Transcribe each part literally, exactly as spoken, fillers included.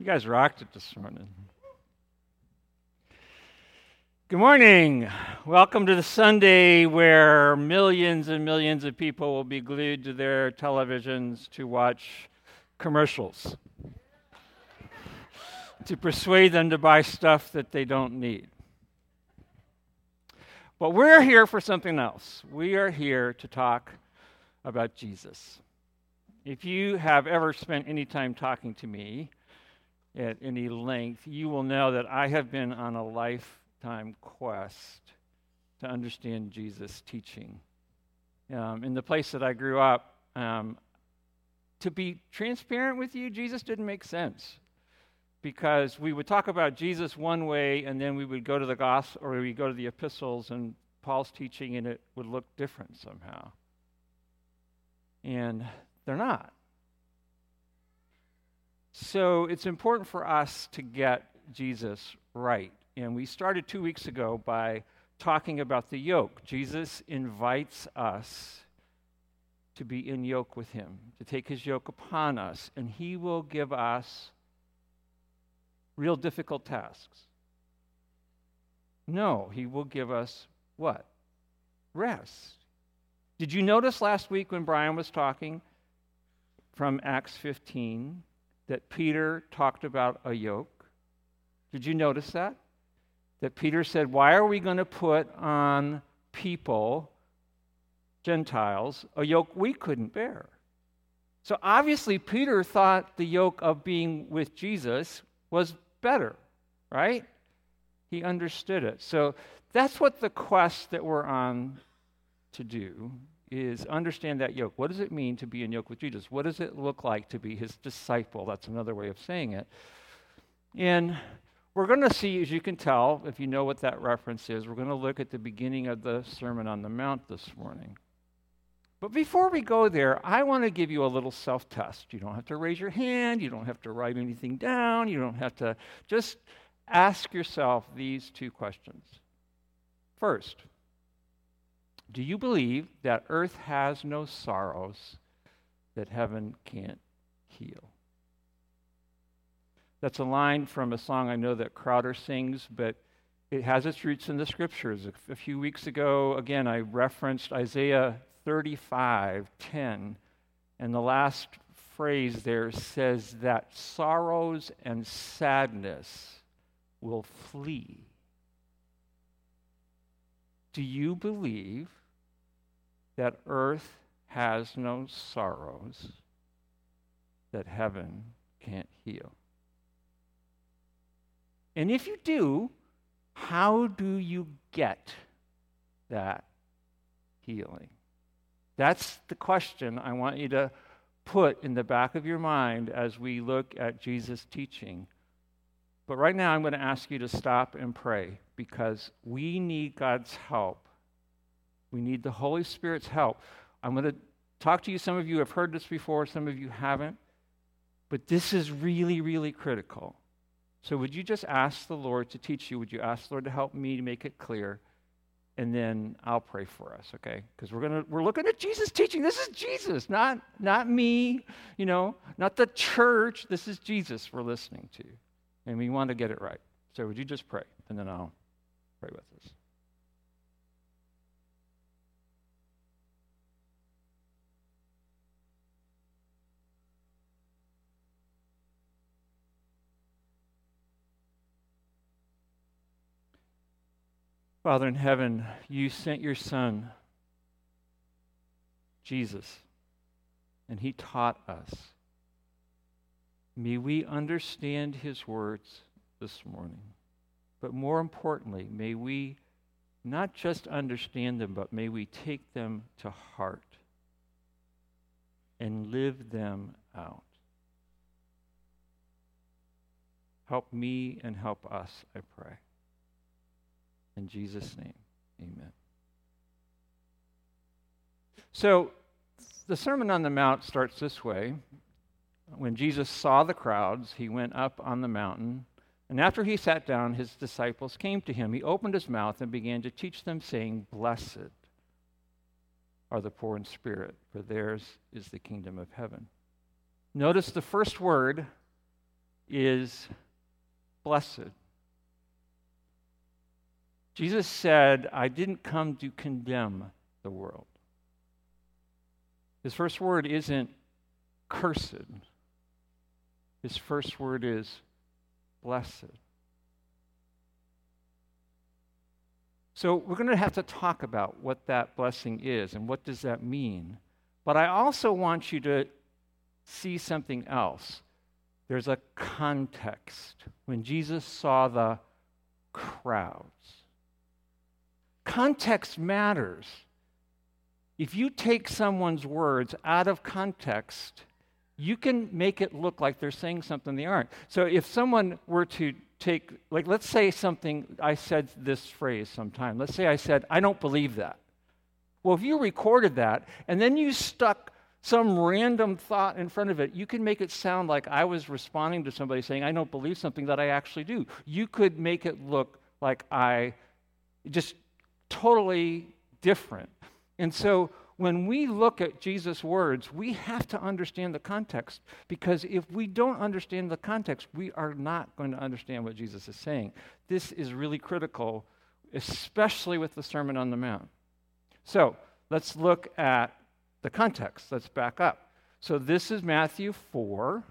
You guys rocked it this morning. Good morning. Welcome to the Sunday where millions and millions of people will be glued to their televisions to watch commercials to persuade them to buy stuff that they don't need. But we're here for something else. We are here to talk about Jesus. If you have ever spent any time talking to me at any length, you will know that I have been on a lifetime quest to understand Jesus' teaching. Um, in the place that I grew up, um, to be transparent with you, Jesus didn't make sense. Because we would talk about Jesus one way, and then we would go to the gospel, or we go to the epistles, and Paul's teaching, and it would look different somehow. And they're not. So it's important for us to get Jesus right. And we started two weeks ago by talking about the yoke. Jesus invites us to be in yoke with him, to take his yoke upon us, and he will give us real difficult tasks. No, he will give us what? Rest. Did you notice last week when Brian was talking from Acts fifteen that Peter talked about a yoke? Did you notice that? That Peter said, why are we going to put on people, Gentiles, a yoke we couldn't bear? So obviously Peter thought the yoke of being with Jesus was better, right? He understood it. So that's what the quest that we're on to do is understand that yoke. What does it mean to be in yoke with Jesus? What does it look like to be his disciple? That's another way of saying it. And we're going to see, as you can tell, if you know what that reference is, we're going to look at the beginning of the Sermon on the Mount this morning. But before we go there, I want to give you a little self-test. You don't have to raise your hand. You don't have to write anything down. You don't have to just ask yourself these two questions. First, do you believe that earth has no sorrows that heaven can't heal? That's a line from a song I know that Crowder sings, but it has its roots in the scriptures. A few weeks ago, again, I referenced Isaiah thirty-five ten, and the last phrase there says that sorrows and sadness will flee. Do you believe that earth has no sorrows that heaven can't heal? And if you do, how do you get that healing? That's the question I want you to put in the back of your mind as we look at Jesus' teaching. But right now I'm going to ask you to stop and pray because we need God's help. We need the Holy Spirit's help. I'm going to talk to you. Some of you have heard this before, some of you haven't. But this is really, really critical. So would you just ask the Lord to teach you? Would you ask the Lord to help me to make it clear? And then I'll pray for us, okay? Because we're gonna we're looking at Jesus' teaching. This is Jesus, not not me, you know, not the church. This is Jesus we're listening to, and we want to get it right. So would you just pray, and then I'll pray with us. Father in heaven, you sent your Son, Jesus, and he taught us. May we understand his words this morning, but more importantly, may we not just understand them, but may we take them to heart and live them out. Help me and help us, I pray. In Jesus' name, amen. So, the Sermon on the Mount starts this way. When Jesus saw the crowds, he went up on the mountain, and after he sat down, his disciples came to him. He opened his mouth and began to teach them, saying, "Blessed are the poor in spirit, for theirs is the kingdom of heaven." Notice the first word is blessed. Jesus said, I didn't come to condemn the world. His first word isn't cursed. His first word is blessed. So we're going to have to talk about what that blessing is and what does that mean. But I also want you to see something else. There's a context. When Jesus saw the crowds, context matters. If you take someone's words out of context, you can make it look like they're saying something they aren't. So if someone were to take, like, let's say something, I said this phrase sometime. Let's say I said, I don't believe that. Well, if you recorded that and then you stuck some random thought in front of it, you can make it sound like I was responding to somebody saying, I don't believe something that I actually do. You could make it look like I just totally different. And so when we look at Jesus' words, we have to understand the context, because if we don't understand the context, we are not going to understand what Jesus is saying. This is really critical, especially with the Sermon on the Mount. So let's look at the context. Let's back up. So this is Matthew four,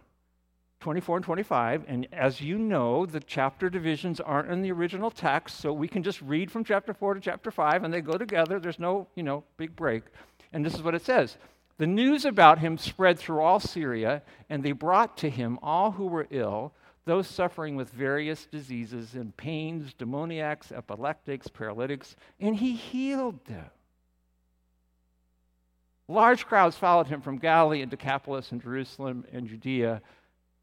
twenty-four and twenty-five, and as you know, the chapter divisions aren't in the original text, so we can just read from chapter four to chapter five, and they go together. There's no, you know, big break. And this is what it says. The news about him spread through all Syria, and they brought to him all who were ill, those suffering with various diseases and pains, demoniacs, epileptics, paralytics, and he healed them. Large crowds followed him from Galilee and Decapolis and Jerusalem and Judea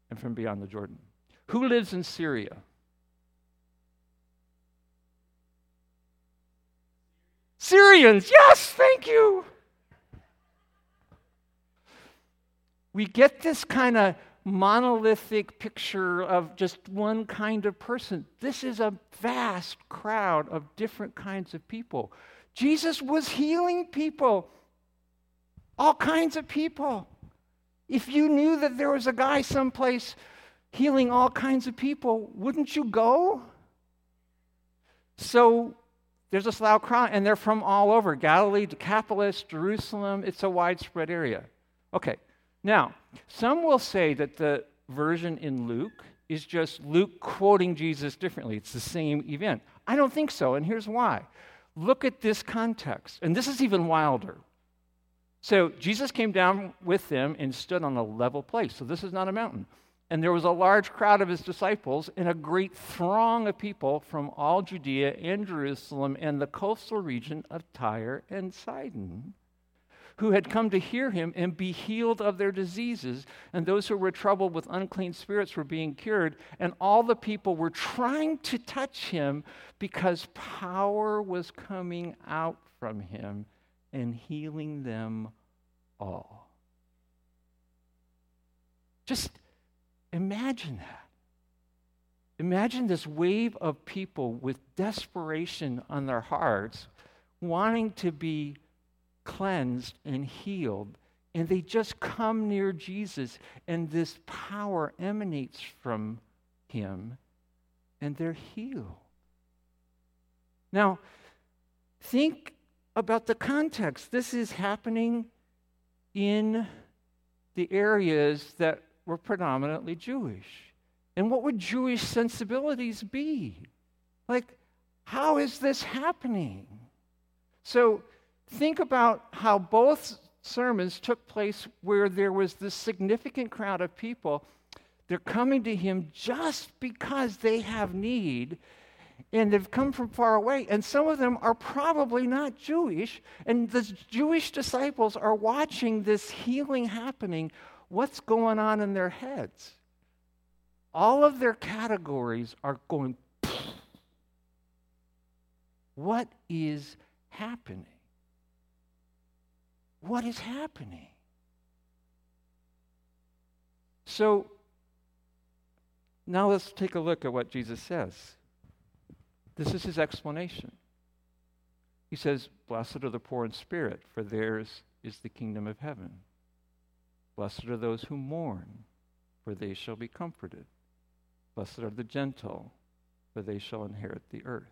and from beyond the Jordan. Who lives in Syria? Syrians, yes, thank you. We get this kind of monolithic picture of just one kind of person. This is a vast crowd of different kinds of people. Jesus was healing people, all kinds of people. If you knew that there was a guy someplace healing all kinds of people, wouldn't you go? So there's this loud crowd, and they're from all over. Galilee, Decapolis, Jerusalem. It's a widespread area. Okay, now, some will say that the version in Luke is just Luke quoting Jesus differently. It's the same event. I don't think so, and here's why. Look at this context, and this is even wilder. So Jesus came down with them and stood on a level place. So this is not a mountain. And there was a large crowd of his disciples and a great throng of people from all Judea and Jerusalem and the coastal region of Tyre and Sidon, who had come to hear him and be healed of their diseases. And those who were troubled with unclean spirits were being cured. And all the people were trying to touch him because power was coming out from him and healing them all. Just imagine that. Imagine this wave of people with desperation on their hearts, wanting to be cleansed and healed, and they just come near Jesus, and this power emanates from him, and they're healed. Now, think about the context. This is happening in the areas that were predominantly Jewish. And what would Jewish sensibilities be? Like, how is this happening? So think about how both sermons took place where there was this significant crowd of people. They're coming to him just because they have need, and they've come from far away, and some of them are probably not Jewish, and the Jewish disciples are watching this healing happening. What's going on in their heads? All of their categories are going, pfft. What is happening? What is happening? So, now let's take a look at what Jesus says. This is his explanation. He says, blessed are the poor in spirit, for theirs is the kingdom of heaven. Blessed are those who mourn, for they shall be comforted. Blessed are the gentle, for they shall inherit the earth.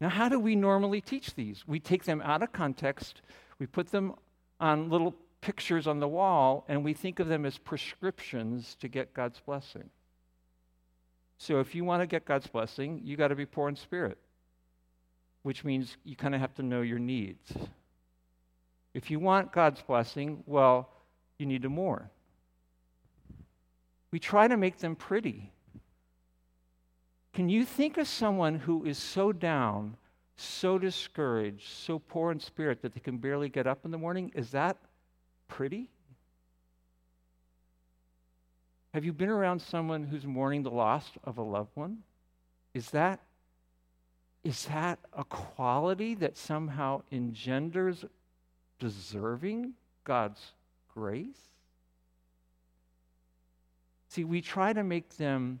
Now, how do we normally teach these? We take them out of context, we put them on little pictures on the wall, and we think of them as prescriptions to get God's blessing. So if you want to get God's blessing, you got to be poor in spirit, which means you kind of have to know your needs. If you want God's blessing, well, you need to mourn. We try to make them pretty. Can you think of someone who is so down, so discouraged, so poor in spirit that they can barely get up in the morning? Is that pretty? Have you been around someone who's mourning the loss of a loved one? Is that, is that a quality that somehow engenders deserving God's grace? See, we try to make them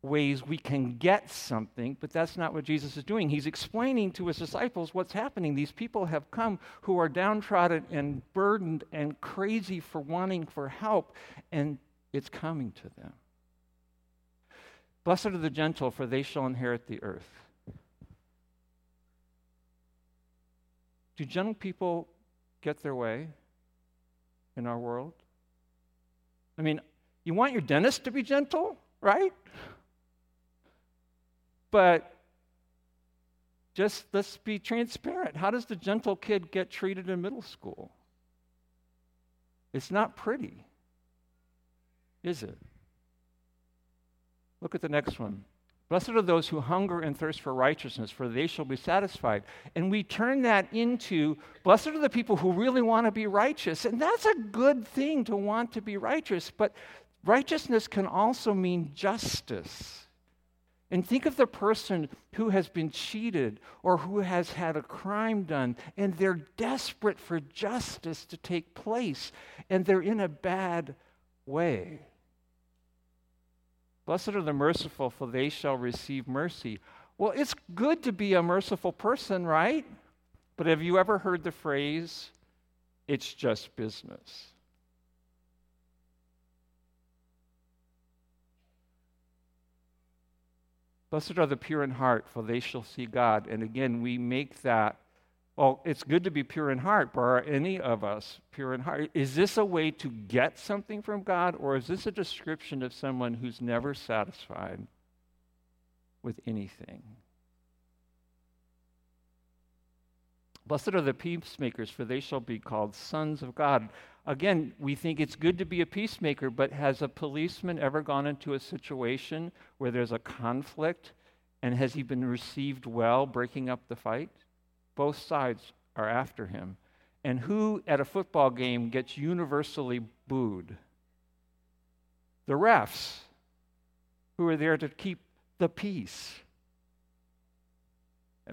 ways we can get something, but that's not what Jesus is doing. He's explaining to his disciples what's happening. These people have come who are downtrodden and burdened and crazy for wanting for help, and it's coming to them. Blessed are the gentle, for they shall inherit the earth. Do gentle people get their way in our world? I mean, you want your dentist to be gentle, right? But just let's be transparent. How does the gentle kid get treated in middle school? It's not pretty, is it? Look at the next one. Blessed are those who hunger and thirst for righteousness, for they shall be satisfied. And we turn that into, blessed are the people who really want to be righteous. And that's a good thing to want to be righteous, but righteousness can also mean justice. And think of the person who has been cheated or who has had a crime done, and they're desperate for justice to take place, and they're in a bad way. Blessed are the merciful, for they shall receive mercy. Well, it's good to be a merciful person, right? But have you ever heard the phrase, it's just business? Blessed are the pure in heart, for they shall see God. And again, we make that, well, it's good to be pure in heart, but are any of us pure in heart? Is this a way to get something from God, or is this a description of someone who's never satisfied with anything? Blessed are the peacemakers, for they shall be called sons of God. Again, we think it's good to be a peacemaker, but has a policeman ever gone into a situation where there's a conflict, and has he been received well, breaking up the fight? Both sides are after him. And who at a football game gets universally booed? The refs, who are there to keep the peace.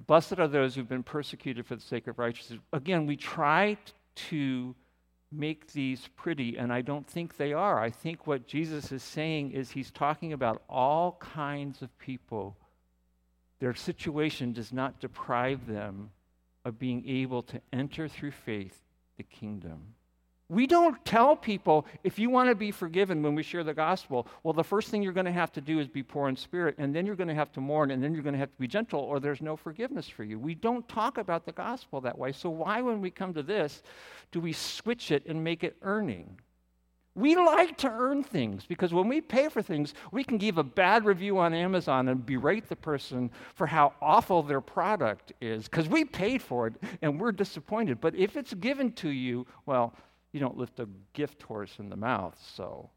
Blessed are those who've been persecuted for the sake of righteousness. Again, we try to make these pretty, and I don't think they are. I think what Jesus is saying is he's talking about all kinds of people. Their situation does not deprive them of being able to enter through faith the kingdom. We don't tell people, if you want to be forgiven when we share the gospel, well, the first thing you're going to have to do is be poor in spirit, and then you're going to have to mourn, and then you're going to have to be gentle, or there's no forgiveness for you. We don't talk about the gospel that way. So why, when we come to this, do we switch it and make it earning? We like to earn things, because when we pay for things, we can give a bad review on Amazon and berate the person for how awful their product is, because we paid for it, and we're disappointed. But if it's given to you, well, you don't lift a gift horse in the mouth, so.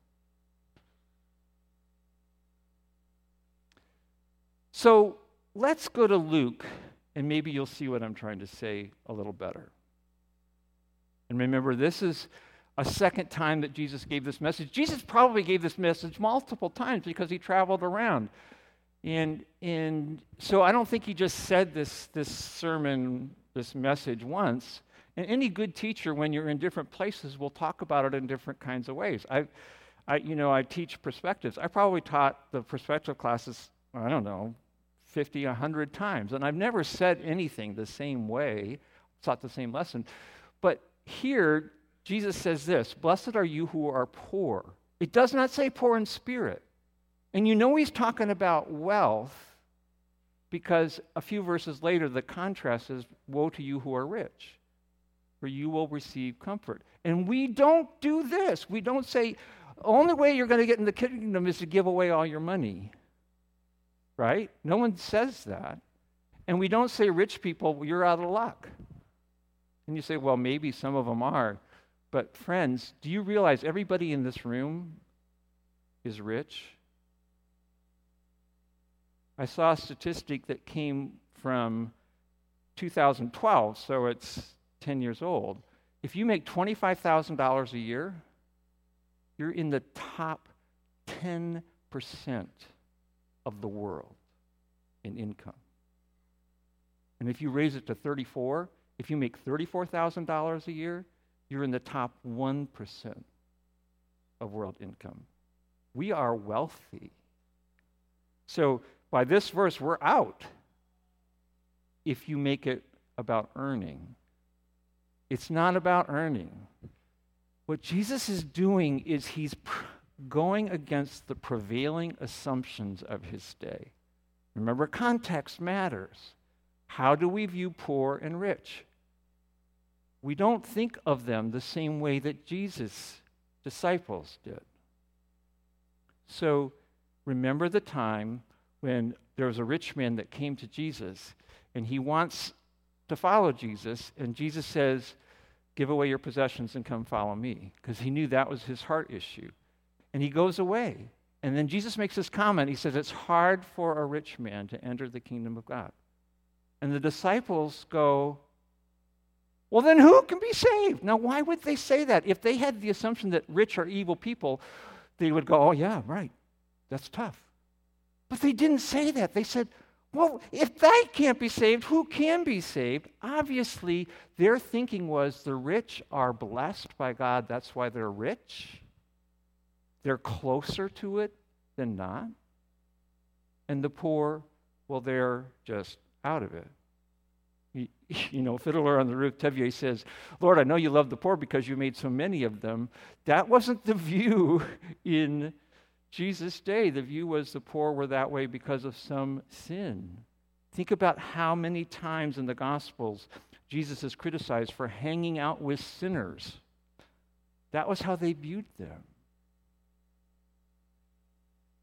So let's go to Luke, and maybe you'll see what I'm trying to say a little better. And remember, this is a second time that Jesus gave this message. Jesus probably gave this message multiple times because he traveled around. And, and so I don't think he just said this, this sermon, this message once. And any good teacher, when you're in different places, will talk about it in different kinds of ways. I, I, you know, I teach perspectives. I probably taught the perspective classes, I don't know, fifty, one hundred times. And I've never said anything the same way, taught the same lesson. But here, Jesus says this, blessed are you who are poor. It does not say poor in spirit. And you know he's talking about wealth because a few verses later, the contrast is, woe to you who are rich, for you will receive comfort. And we don't do this. We don't say, only way you're going to get in the kingdom is to give away all your money. Right? No one says that. And we don't say, rich people, well, you're out of luck. And you say, well, maybe some of them are. But friends, do you realize everybody in this room is rich? I saw a statistic that came from two thousand twelve, so it's ten years old. If you make twenty-five thousand dollars a year, you're in the top ten percent of the world in income. And if you raise it to thirty-four, if you make thirty-four thousand dollars a year, you're in the top one percent of world income. We are wealthy. So by this verse, we're out if you make it about earning. It's not about earning. What Jesus is doing is he's pr- going against the prevailing assumptions of his day. Remember, context matters. How do we view poor and rich? We don't think of them the same way that Jesus' disciples did. So remember the time when there was a rich man that came to Jesus, and he wants to follow Jesus, and Jesus says, give away your possessions and come follow me, because he knew that was his heart issue. And he goes away, and then Jesus makes this comment. He says, it's hard for a rich man to enter the kingdom of God. And the disciples go, well, then who can be saved? Now, why would they say that? If they had the assumption that rich are evil people, they would go, oh, yeah, right, that's tough. But they didn't say that. They said, well, if they can't be saved, who can be saved? Obviously, their thinking was the rich are blessed by God. That's why they're rich. They're closer to it than not. And the poor, well, they're just out of it. You, you know, Fiddler on the Roof, Tevye says, Lord, I know you love the poor because you made so many of them. That wasn't the view in Jesus' day. The view was the poor were that way because of some sin. Think about how many times in the Gospels Jesus is criticized for hanging out with sinners. That was how they viewed them.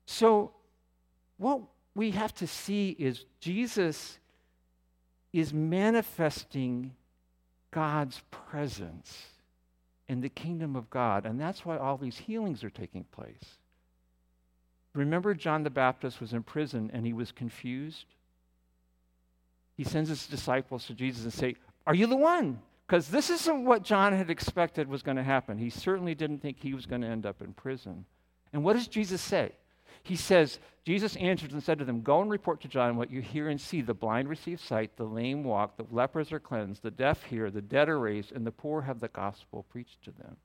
So what we have to see is Jesus is manifesting God's presence in the kingdom of God, and that's why all these healings are taking place. Remember, John the Baptist was in prison and he was confused? He sends his disciples to Jesus and say, are you the one? Because this isn't what John had expected was going to happen. He certainly didn't think he was going to end up in prison. And what does Jesus say? He says, Jesus answered and said to them, go and report to John what you hear and see. The blind receive sight, the lame walk, the lepers are cleansed, the deaf hear, the dead are raised, and the poor have the gospel preached to them.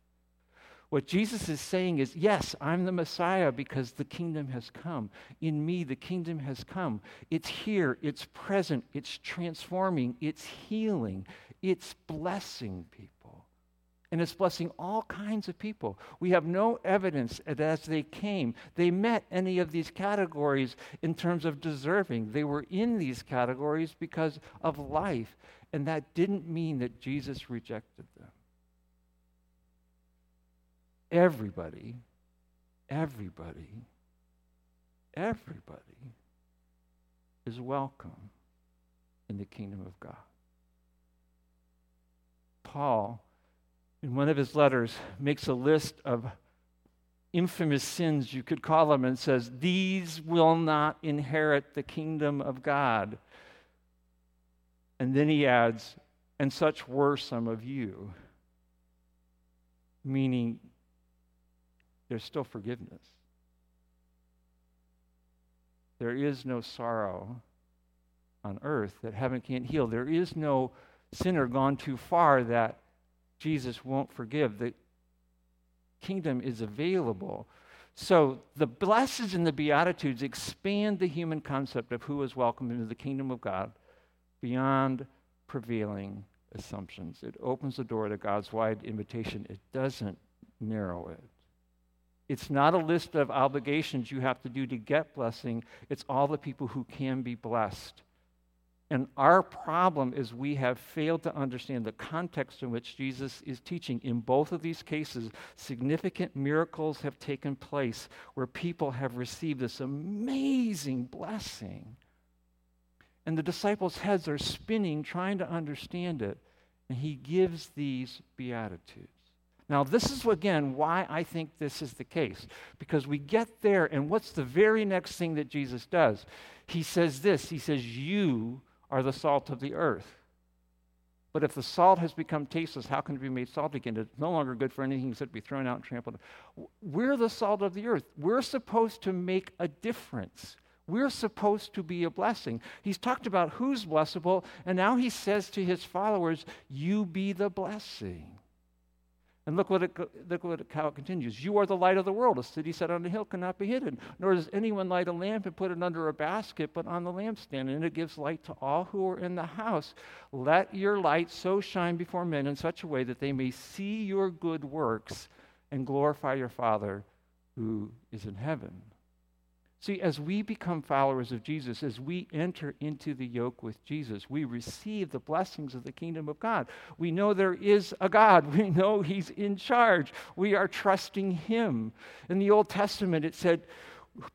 What Jesus is saying is, yes, I'm the Messiah because the kingdom has come. In me, the kingdom has come. It's here, it's present, it's transforming, it's healing, it's blessing people. And it's blessing all kinds of people. We have no evidence that as they came, they met any of these categories in terms of deserving. They were in these categories because of life. And that didn't mean that Jesus rejected them. Everybody, everybody, everybody is welcome in the kingdom of God. Paul, in one of his letters, makes a list of infamous sins, you could call them, and says, these will not inherit the kingdom of God. And then he adds, and such were some of you, meaning there's still forgiveness. There is no sorrow on earth that heaven can't heal. There is no sinner gone too far that Jesus won't forgive. The kingdom is available. So the blessings and the Beatitudes expand the human concept of who is welcomed into the kingdom of God beyond prevailing assumptions. It opens the door to God's wide invitation. It doesn't narrow it. It's not a list of obligations you have to do to get blessing. It's all the people who can be blessed. And our problem is we have failed to understand the context in which Jesus is teaching. In both of these cases, significant miracles have taken place where people have received this amazing blessing. And the disciples' heads are spinning, trying to understand it. And he gives these beatitudes. Now, this is, again, why I think this is the case. Because we get there, and what's the very next thing that Jesus does? He says this. He says, you are the salt of the earth. But if the salt has become tasteless, how can it be made salt again? It's no longer good for anything except to be thrown out and trampled. We're the salt of the earth. We're supposed to make a difference. We're supposed to be a blessing. He's talked about who's blessable, and now he says to his followers, you be the blessing. And look what it, look what it, how it continues. You are the light of the world. A city set on a hill cannot be hidden. Nor does anyone light a lamp and put it under a basket, but on the lampstand. And it gives light to all who are in the house. Let your light so shine before men in such a way that they may see your good works and glorify your Father who is in heaven. See, as we become followers of Jesus, as we enter into the yoke with Jesus, we receive the blessings of the kingdom of God. We know there is a God. We know he's in charge. We are trusting him. In the Old Testament, it said,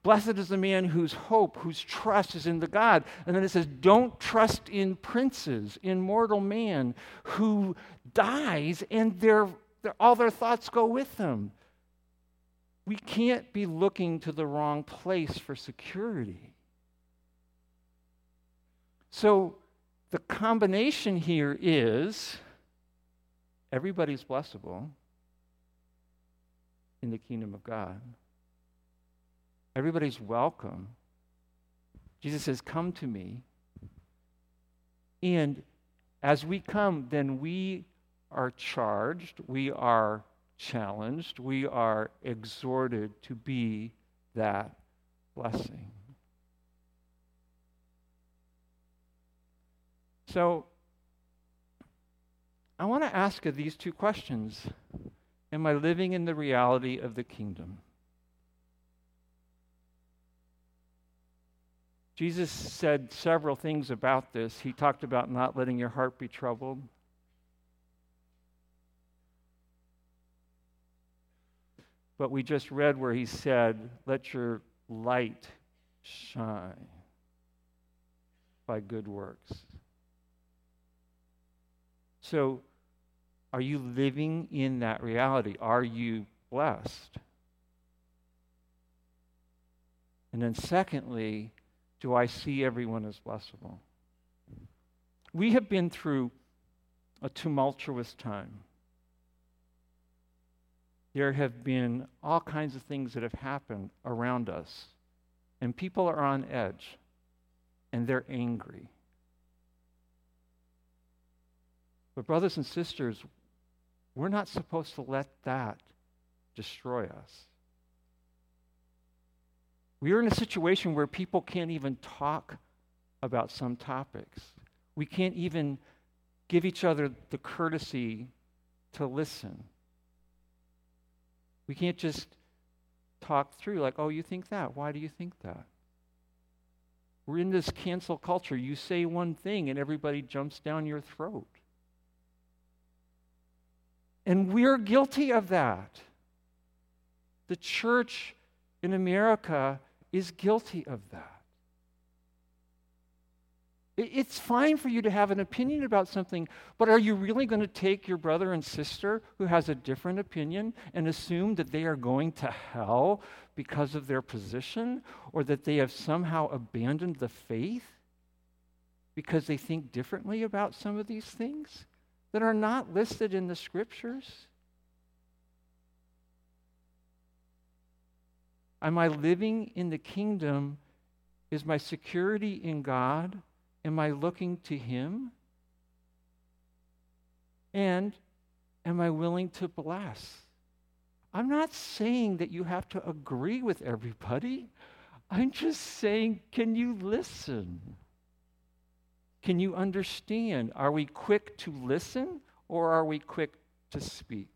blessed is the man whose hope, whose trust is in the God. And then it says, don't trust in princes, in mortal man who dies and their, their, all their thoughts go with them. We can't be looking to the wrong place for security. So the combination here is everybody's blessable in the kingdom of God. Everybody's welcome. Jesus says, come to me. And as we come, then we are charged, we are challenged, we are exhorted to be that blessing. So, I want to ask of these two questions. Am I living in the reality of the kingdom? Jesus said several things about this. He talked about not letting your heart be troubled. But we just read where he said, let your light shine by good works. So, are you living in that reality? Are you blessed? And then secondly, do I see everyone as blessable? We have been through a tumultuous time. There have been all kinds of things that have happened around us. And people are on edge. And they're angry. But brothers and sisters, we're not supposed to let that destroy us. We are in a situation where people can't even talk about some topics. We can't even give each other the courtesy to listen. We can't just talk through like, oh, you think that? Why do you think that? We're in this cancel culture. You say one thing and everybody jumps down your throat. And we're guilty of that. The church in America is guilty of that. It's fine for you to have an opinion about something, but are you really going to take your brother and sister who has a different opinion and assume that they are going to hell because of their position, or that they have somehow abandoned the faith because they think differently about some of these things that are not listed in the scriptures? Am I living in the kingdom? Is my security in God? Am I looking to him? And am I willing to bless? I'm not saying that you have to agree with everybody. I'm just saying, can you listen? Can you understand? Are we quick to listen or are we quick to speak?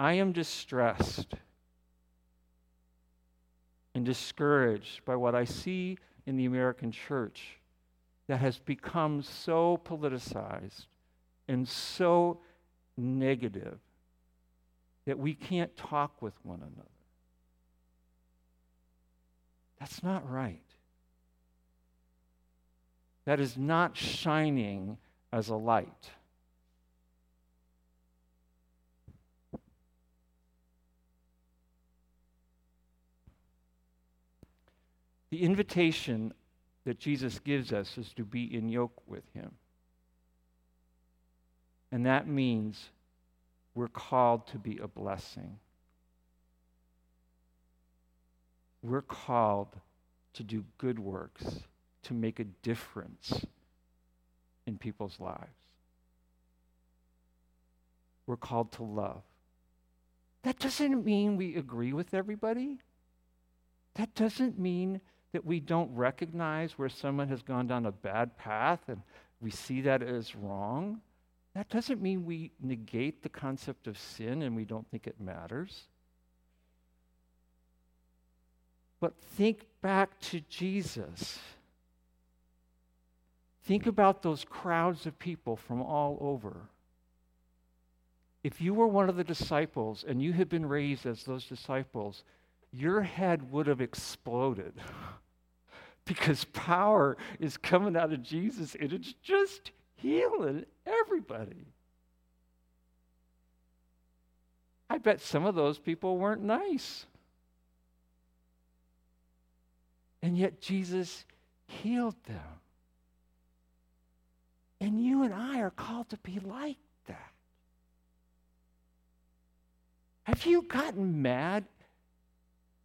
I am distressed and discouraged by what I see in the American church that has become so politicized and so negative that we can't talk with one another. That's not right. That is not shining as a light. The invitation that Jesus gives us is to be in yoke with him. And that means we're called to be a blessing. We're called to do good works, to make a difference in people's lives. We're called to love. That doesn't mean we agree with everybody. That doesn't mean that we don't recognize where someone has gone down a bad path and we see that as wrong. That doesn't mean we negate the concept of sin and we don't think it matters. But think back to Jesus. Think about those crowds of people from all over. If you were one of the disciples and you had been raised as those disciples, your head would have exploded because power is coming out of Jesus and it's just healing everybody. I bet some of those people weren't nice. And yet Jesus healed them. And you and I are called to be like that. Have you gotten mad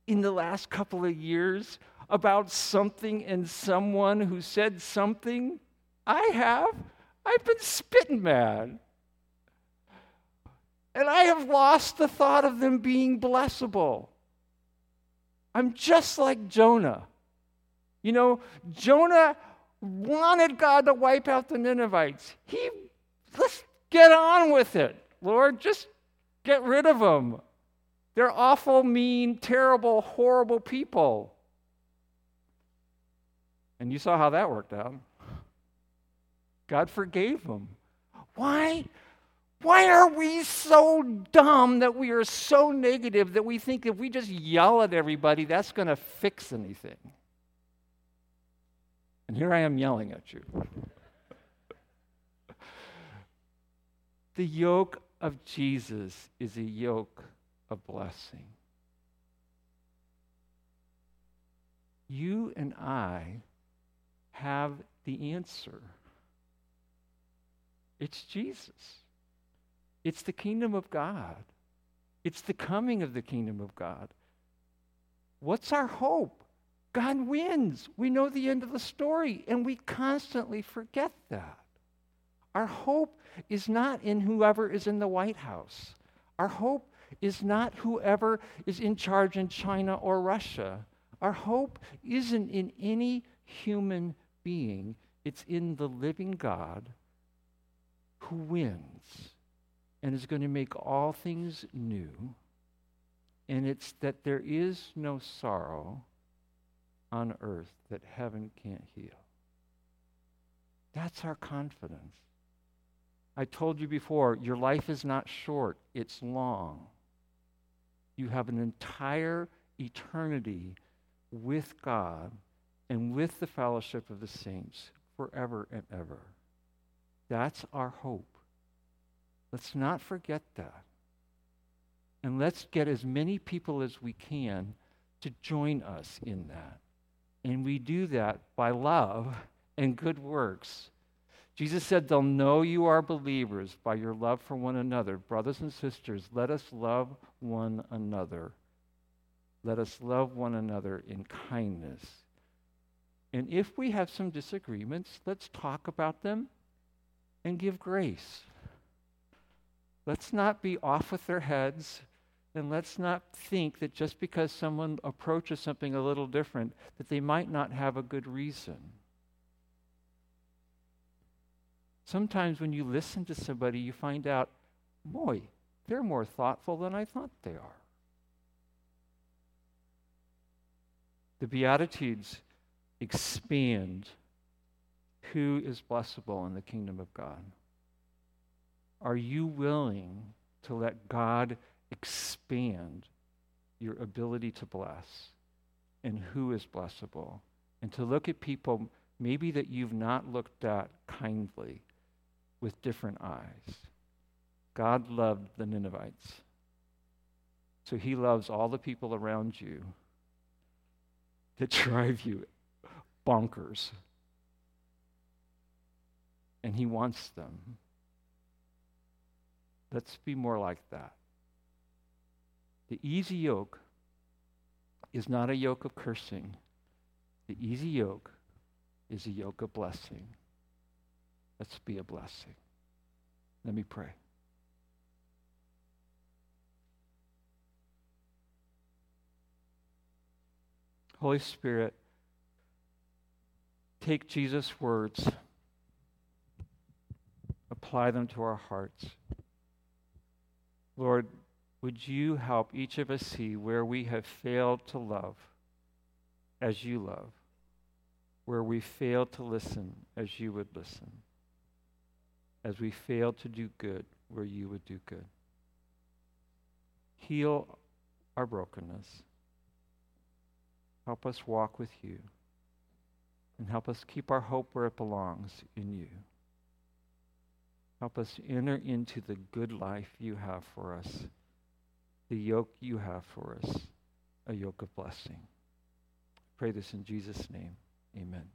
in the last couple of years about something and someone who said something? I have. I've been spitting mad. And I have lost the thought of them being blessable. I'm just like Jonah. You know, Jonah wanted God to wipe out the Ninevites. He, let's get on with it, Lord. Just get rid of them. They're awful, mean, terrible, horrible people. And you saw how that worked out. God forgave them. Why? Why are we so dumb that we are so negative that we think if we just yell at everybody, that's going to fix anything? And here I am yelling at you. The yoke of Jesus is a yoke of blessing. You and I have the answer. It's Jesus. It's the kingdom of God. It's the coming of the kingdom of God. What's our hope? God wins. We know the end of the story, and we constantly forget that. Our hope is not in whoever is in the White House. Our hope is not whoever is in charge in China or Russia. Our hope isn't in any human being. It's in the living God who wins and is going to make all things new. And it's that there is no sorrow on earth that heaven can't heal. That's our confidence. I told you before, your life is not short, it's long. You have an entire eternity with God and with the fellowship of the saints forever and ever. That's our hope. Let's not forget that. And let's get as many people as we can to join us in that. And we do that by love and good works. Jesus said, they'll know you are believers by your love for one another. Brothers and sisters, let us love one another. Let us love one another in kindness. And if we have some disagreements, let's talk about them and give grace. Let's not be off with their heads, and let's not think that just because someone approaches something a little different, that they might not have a good reason. Sometimes when you listen to somebody, you find out, boy, They're more thoughtful than I thought they are. The Beatitudes expand who is blessable in the kingdom of God. Are you willing to let God expand your ability to bless and who is blessable? And to look at people maybe that you've not looked at kindly with different eyes. God loved the Ninevites. So he loves all the people around you that drive you bonkers. And he wants them. Let's be more like that. The easy yoke is not a yoke of cursing. The easy yoke is a yoke of blessing. Let's be a blessing. Let me pray. Holy Spirit, take Jesus' words, apply them to our hearts. Lord, would you help each of us see where we have failed to love as you love, where we failed to listen as you would listen, as we failed to do good where you would do good. Heal our brokenness. Help us walk with you, and help us keep our hope where it belongs, in you. Help us enter into the good life you have for us, the yoke you have for us, a yoke of blessing. I pray this in Jesus' name. Amen.